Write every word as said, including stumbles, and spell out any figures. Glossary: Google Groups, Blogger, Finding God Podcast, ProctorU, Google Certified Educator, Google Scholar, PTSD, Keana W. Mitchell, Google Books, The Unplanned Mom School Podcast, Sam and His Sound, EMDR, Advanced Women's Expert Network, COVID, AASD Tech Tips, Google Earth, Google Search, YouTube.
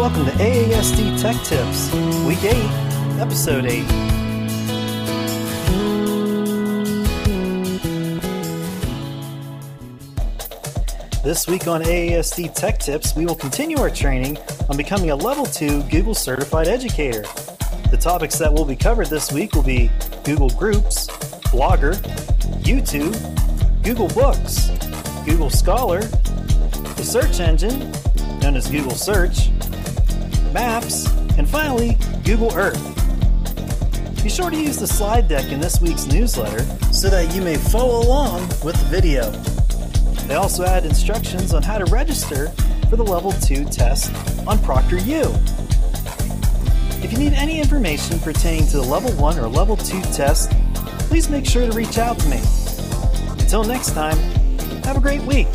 Welcome to A A S D Tech Tips, Week eight, Episode eight. This week on A A S D Tech Tips, we will continue our training on becoming a Level two Google Certified Educator. The topics that will be covered this week will be Google Groups, Blogger, YouTube, Google Books, Google Scholar, the search engine, known as Google Search, Maps, and finally, Google Earth. Be sure to use the slide deck in this week's newsletter so that you may follow along with the video. They also add instructions on how to register for the Level two test on ProctorU. If you need any information pertaining to the Level one or Level two test, please make sure to reach out to me. Until next time, have a great week.